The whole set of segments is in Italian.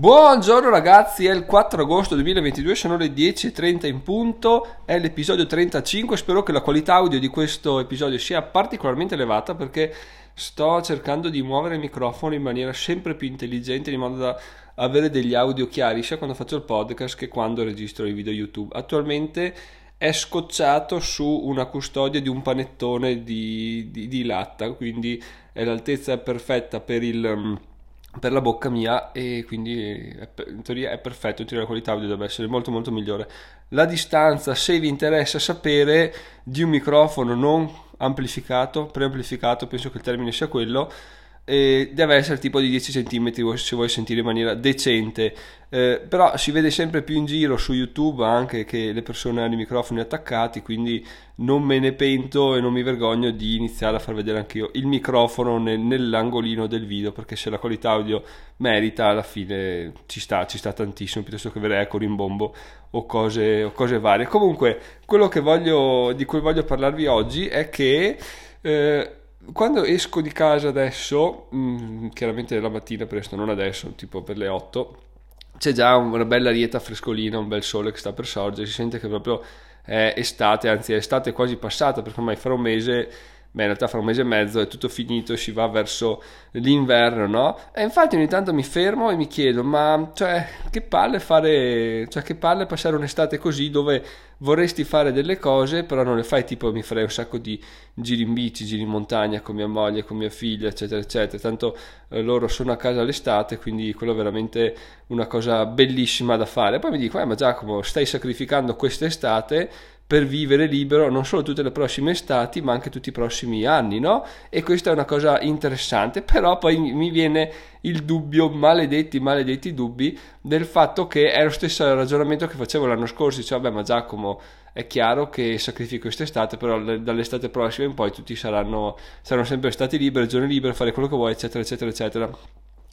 Buongiorno ragazzi, è il 4 agosto 2022, sono le 10:30 in punto, è l'episodio 35, spero che la qualità audio di questo episodio sia particolarmente elevata perché sto cercando di muovere il microfono in maniera sempre più intelligente in modo da avere degli audio chiari sia quando faccio il podcast che quando registro i video YouTube. Attualmente è scocciato su una custodia di un panettone di latta, quindi è l'altezza perfetta per la bocca mia e quindi in teoria è perfetto, in teoria la qualità audio deve essere molto migliore. La distanza, se vi interessa sapere, di un microfono non amplificato, preamplificato, penso che il termine sia quello, deve essere tipo di 10 cm se vuoi sentire in maniera decente, però si vede sempre più in giro su YouTube anche che le persone hanno i microfoni attaccati, quindi non me ne pento e non mi vergogno di iniziare a far vedere anch'io il microfono nell'angolino del video, perché se la qualità audio merita, alla fine ci sta tantissimo, piuttosto che avere eco, rimbombo o cose varie. Comunque quello che di cui voglio parlarvi oggi è che quando esco di casa adesso, chiaramente la mattina presto, non adesso, tipo per le 8, c'è già una bella arietta frescolina, un bel sole che sta per sorgere, si sente che proprio è estate, anzi è estate quasi passata, perché ormai fra un mese, beh in realtà fra un mese e mezzo è tutto finito, si va verso l'inverno, no? E infatti ogni tanto mi fermo e mi chiedo, ma che palle passare un'estate così dove vorresti fare delle cose però non le fai, tipo mi farei un sacco di giri in bici, giri in montagna con mia moglie, con mia figlia, eccetera eccetera, tanto loro sono a casa l'estate, quindi quello è veramente una cosa bellissima da fare. Poi mi dico, ma Giacomo, stai sacrificando quest'estate per vivere libero non solo tutte le prossime estati ma anche tutti i prossimi anni, no? E questa è una cosa interessante, però poi mi viene il dubbio, maledetti dubbi, del fatto che è lo stesso ragionamento che facevo l'anno scorso, cioè vabbè, ma Giacomo, è chiaro che sacrifico quest'estate, però dall'estate prossima in poi tutti saranno sempre stati liberi, giorni liberi, fare quello che vuoi, eccetera eccetera eccetera.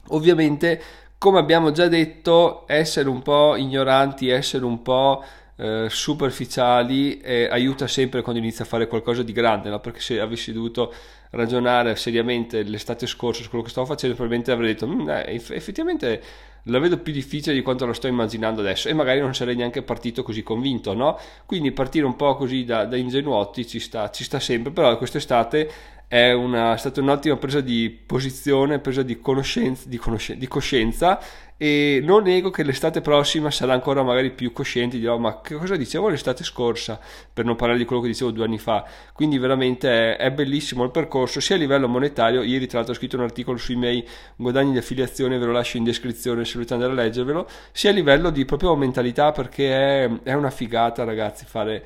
Ovviamente, come abbiamo già detto, essere un po' ignoranti, essere un po' superficiali aiuta sempre quando inizi a fare qualcosa di grande, no? Perché se avessi dovuto ragionare seriamente l'estate scorsa su quello che stavo facendo, probabilmente avrei detto effettivamente la vedo più difficile di quanto la sto immaginando adesso, e magari non sarei neanche partito così convinto, no? Quindi partire un po' così da ingenuotti ci sta sempre, però quest'estate è stata un'ottima presa di posizione, presa di conoscenza, di coscienza, e non nego che l'estate prossima sarà ancora magari più cosciente, dirò ma che cosa dicevo l'estate scorsa, per non parlare di quello che dicevo 2 anni fa. Quindi veramente è bellissimo il percorso, sia a livello monetario. Ieri tra l'altro ho scritto un articolo sui miei guadagni di affiliazione, ve lo lascio in descrizione se volete andare a leggervelo, sia a livello di proprio mentalità, perché è una figata ragazzi fare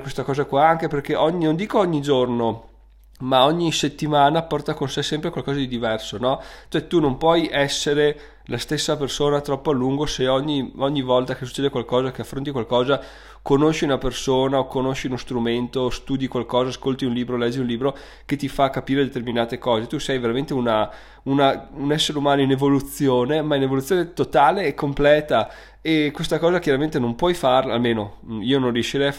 questa cosa qua, anche perché non dico ogni giorno, ma ogni settimana porta con sé sempre qualcosa di diverso, no? Cioè tu non puoi essere la stessa persona troppo a lungo, se ogni volta che succede qualcosa, che affronti qualcosa, conosci una persona o conosci uno strumento, studi qualcosa, ascolti un libro, leggi un libro che ti fa capire determinate cose. Tu sei veramente un essere umano in evoluzione, ma in evoluzione totale e completa, e questa cosa chiaramente non puoi farla, almeno io non riuscivo a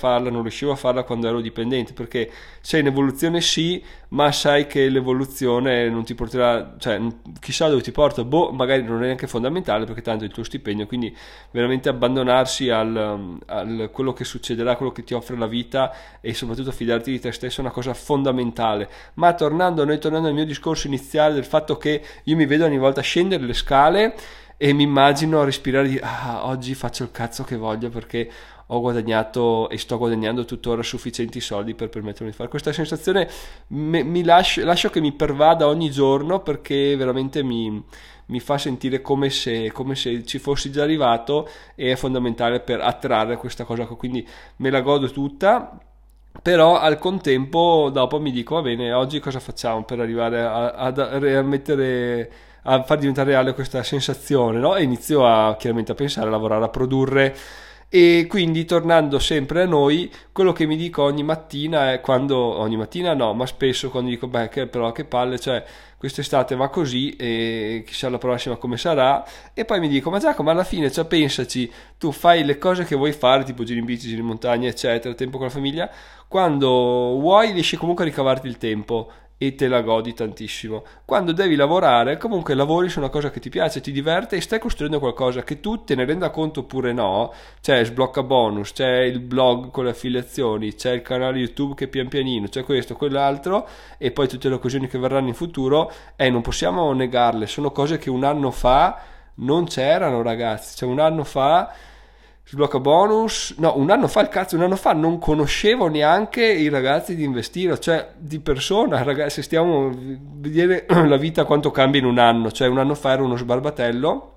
farla quando ero dipendente, perché sei in evoluzione sì, ma sai che l'evoluzione non ti porterà, cioè chissà dove ti porta, magari non è anche fondamentale perché tanto è il tuo stipendio. Quindi veramente abbandonarsi al quello che succederà, quello che ti offre la vita, e soprattutto fidarti di te stesso è una cosa fondamentale. Ma tornando al mio discorso iniziale del fatto che io mi vedo ogni volta scendere le scale e mi immagino a respirare di oggi faccio il cazzo che voglio perché ho guadagnato e sto guadagnando tuttora sufficienti soldi per permettermi di fare questa sensazione. Lascio che mi pervada ogni giorno, perché veramente mi fa sentire come se ci fossi già arrivato, e è fondamentale per attrarre questa cosa. Quindi me la godo tutta, però al contempo dopo mi dico va bene, oggi cosa facciamo per arrivare a far diventare reale questa sensazione, no? E inizio chiaramente a pensare, a lavorare, a produrre. E quindi tornando sempre a noi, quello che mi dico ogni mattina è ma spesso quando dico però che palle, cioè quest'estate va così e chissà la prossima come sarà, e poi mi dico ma Giacomo alla fine, cioè pensaci, tu fai le cose che vuoi fare, tipo giri in bici, giri in montagna eccetera, tempo con la famiglia, quando vuoi riesci comunque a ricavarti il tempo. e te la godi tantissimo. Quando devi lavorare, comunque lavori su una cosa che ti piace, ti diverte e stai costruendo qualcosa che tu te ne renda conto oppure no. C'è Sblocca Bonus, c'è il blog con le affiliazioni, c'è il canale YouTube che pian pianino, c'è questo, quell'altro, e poi tutte le occasioni che verranno in futuro, non possiamo negarle, sono cose che un anno fa non c'erano, ragazzi. Cioè un anno fa Sblocca Bonus, no, un anno fa, il cazzo, un anno fa non conoscevo neanche i ragazzi di Investiro, cioè di persona, ragazzi. Stiamo a vedere la vita quanto cambia in un anno. Cioè un anno fa era uno sbarbatello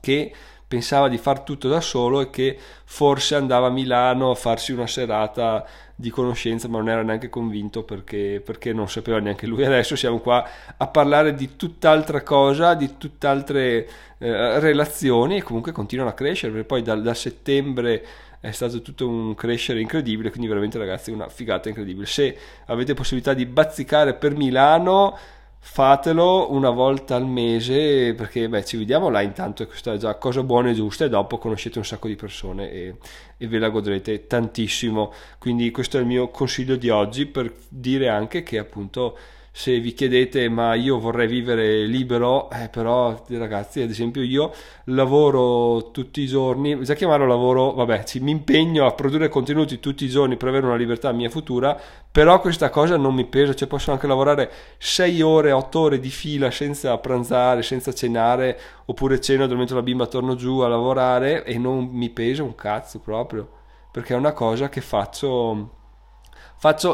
che pensava di far tutto da solo e che forse andava a Milano a farsi una serata di conoscenza, ma non era neanche convinto perché non sapeva neanche lui. Adesso siamo qua a parlare di tutt'altra cosa, di tutt'altre relazioni, e comunque continuano a crescere, perché poi da settembre è stato tutto un crescere incredibile, quindi veramente, ragazzi, una figata incredibile. Se avete possibilità di bazzicare per Milano, fatelo una volta al mese, perché ci vediamo là intanto, e questa è già cosa buona e giusta, e dopo conoscete un sacco di persone e ve la godrete tantissimo. Quindi questo è il mio consiglio di oggi, per dire anche che, appunto, se vi chiedete ma io vorrei vivere libero, però, ragazzi, ad esempio io lavoro tutti i giorni, già chiamarlo lavoro, mi impegno a produrre contenuti tutti i giorni per avere una libertà mia futura, però questa cosa non mi pesa. Cioè posso anche lavorare 6 ore, 8 ore di fila senza pranzare, senza cenare, oppure ceno, addormento la bimba, torno giù a lavorare, e non mi pesa un cazzo proprio, perché è una cosa che faccio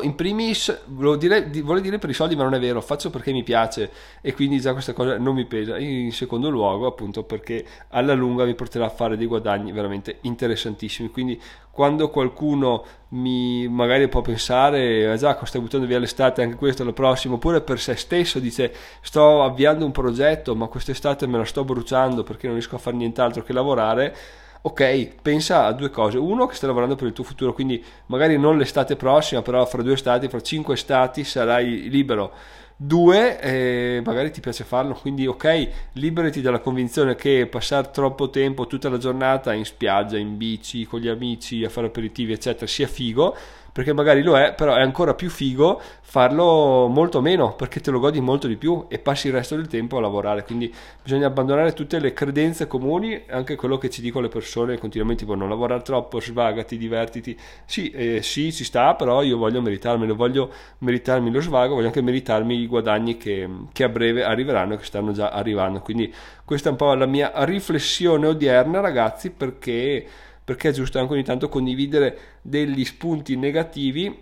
in primis, volevo dire per i soldi, ma non è vero, faccio perché mi piace, e quindi già questa cosa non mi pesa. In secondo luogo, appunto, perché alla lunga mi porterà a fare dei guadagni veramente interessantissimi. Quindi quando qualcuno mi magari può pensare, Giacomo, stai buttando via l'estate, anche questo è lo prossimo, oppure per se stesso dice sto avviando un progetto ma quest'estate me la sto bruciando perché non riesco a fare nient'altro che lavorare, ok, pensa a due cose: uno, che stai lavorando per il tuo futuro, quindi magari non l'estate prossima, però fra 2 estati, fra 5 estati sarai libero; 2, magari ti piace farlo, quindi ok, liberati dalla convinzione che passare troppo tempo, tutta la giornata in spiaggia, in bici, con gli amici, a fare aperitivi eccetera, sia figo, perché magari lo è, però è ancora più figo farlo molto meno, perché te lo godi molto di più e passi il resto del tempo a lavorare. Quindi bisogna abbandonare tutte le credenze comuni, anche quello che ci dicono le persone continuamente, tipo non lavorare troppo, svagati, divertiti. Sì, ci sta, però io voglio meritarmi lo svago, voglio anche meritarmi i guadagni che a breve arriveranno, che stanno già arrivando. Quindi questa è un po' la mia riflessione odierna, ragazzi, perché è giusto anche ogni tanto condividere degli spunti negativi,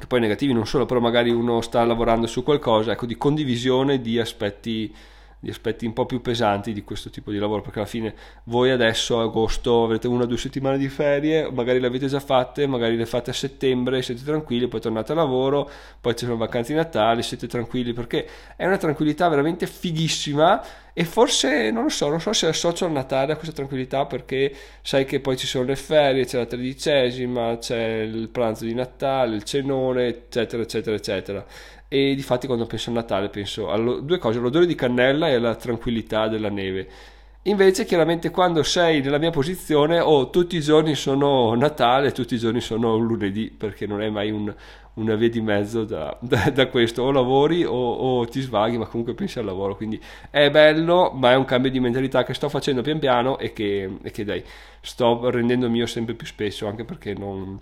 che poi negativi non solo, però magari uno sta lavorando su qualcosa, ecco, di condivisione di aspetti un po' più pesanti di questo tipo di lavoro, perché alla fine voi adesso a agosto avrete 1 o 2 settimane di ferie, magari le avete già fatte, magari le fate a settembre, siete tranquilli, poi tornate a lavoro, poi ci sono vacanze di Natale, siete tranquilli, perché è una tranquillità veramente fighissima. E forse non so se associo al Natale a questa tranquillità, perché sai che poi ci sono le ferie, c'è la 13ª, c'è il pranzo di Natale, il cenone, eccetera eccetera eccetera. E difatti quando penso a Natale penso a 2 cose: l'odore di cannella e la tranquillità della neve. Invece chiaramente quando sei nella mia posizione, tutti i giorni sono Natale, tutti i giorni sono lunedì, perché non è mai una via di mezzo da questo: o lavori o ti svaghi, ma comunque pensi al lavoro. Quindi è bello, ma è un cambio di mentalità che sto facendo pian piano e che dai, sto rendendo mio sempre più spesso, anche perché non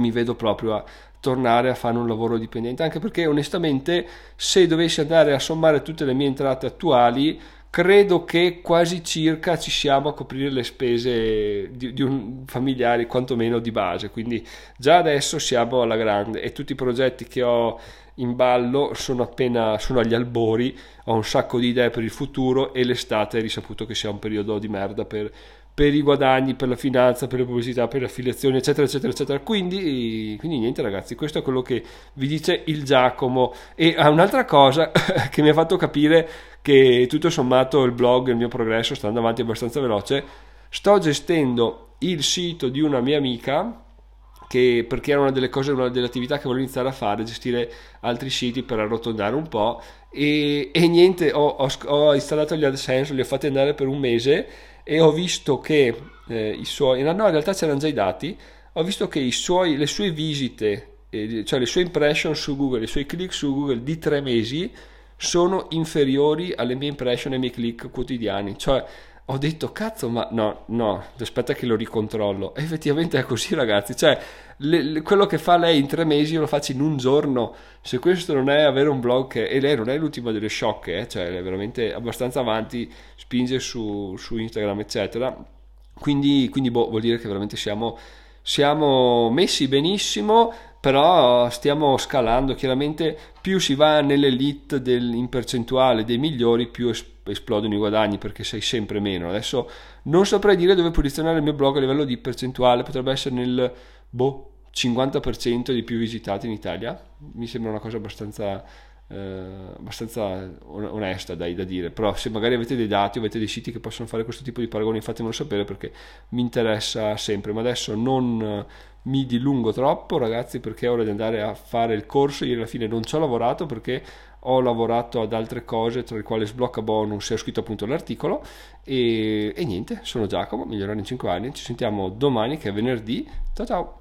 mi vedo proprio a tornare a fare un lavoro dipendente, anche perché onestamente, se dovessi andare a sommare tutte le mie entrate attuali, credo che quasi circa ci siamo a coprire le spese di un familiare, quantomeno di base. Quindi già adesso siamo alla grande, e tutti i progetti che ho in ballo sono agli albori. Ho un sacco di idee per il futuro, e l'estate è risaputo che sia un periodo di merda per i guadagni, per la finanza, per le pubblicità, per le affiliazioni, eccetera eccetera eccetera. Quindi niente, ragazzi, questo è quello che vi dice il Giacomo. E un'altra cosa che mi ha fatto capire che tutto sommato il blog e il mio progresso stanno avanti abbastanza veloce: sto gestendo il sito di una mia amica, perché era una delle attività che volevo iniziare a fare, gestire altri siti per arrotondare un po', e niente, ho installato gli AdSense, li ho fatti andare per 1 mese, e ho visto che i suoi, no, in realtà c'erano già i dati, ho visto che le sue visite cioè le sue impression su Google, i suoi click su Google di 3 mesi sono inferiori alle mie impression e ai miei click quotidiani. Cioè ho detto cazzo, ma no, aspetta che lo ricontrollo. E effettivamente è così, ragazzi, cioè quello che fa lei in 3 mesi io lo faccio in un giorno. Se questo non è avere un blog che, e lei non è l'ultima delle sciocche, cioè è veramente abbastanza avanti, spinge su Instagram eccetera, quindi vuol dire che veramente siamo messi benissimo, però stiamo scalando. Chiaramente più si va nell'elite in percentuale dei migliori, più esplodono i guadagni, perché sei sempre meno. Adesso non saprei dire dove posizionare il mio blog a livello di percentuale, potrebbe essere nel 50% dei più visitati in Italia, mi sembra una cosa abbastanza onesta da dire. Però se magari avete dei dati o avete dei siti che possono fare questo tipo di paragoni, fatemelo sapere, perché mi interessa sempre. Ma adesso non mi dilungo troppo, ragazzi, perché è ora di andare a fare il corso. Ieri alla fine non ci ho lavorato perché ho lavorato ad altre cose, tra le quali sblocca bonus e ho scritto appunto l'articolo e niente. Sono Giacomo, migliorare in 5 anni, ci sentiamo domani che è venerdì. Ciao ciao.